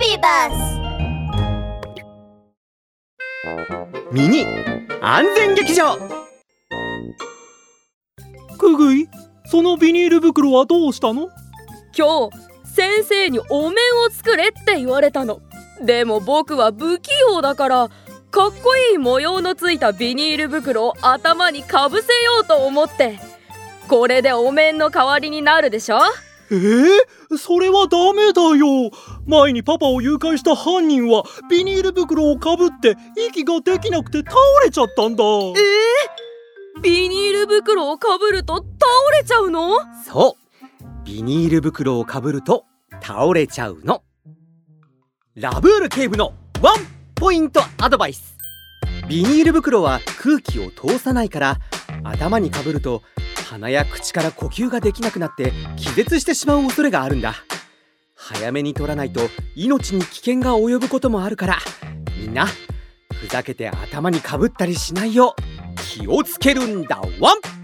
ビーバースミニ安全劇場。クグイ、そのビニール袋はどうしたの？今日先生にお面を作れって言われたの。でも僕は不器用だからかっこいい模様のついたビニール袋を頭にかぶせようと思って。これでお面の代わりになるでしょ？それはダメだよ。前にパパを誘拐した犯人はビニール袋をかぶって息ができなくて倒れちゃったんだ。ビニール袋をかぶると倒れちゃうの？そう、ビニール袋をかぶると倒れちゃうの。ラブール警部のワンポイントアドバイス。ビニール袋は空気を通さないから頭にかぶると鼻や口から呼吸ができなくなって気絶してしまう恐れがあるんだ。早めに取らないと命に危険が及ぶこともあるから、みんなふざけて頭にかぶったりしないよう気をつけるんだワン。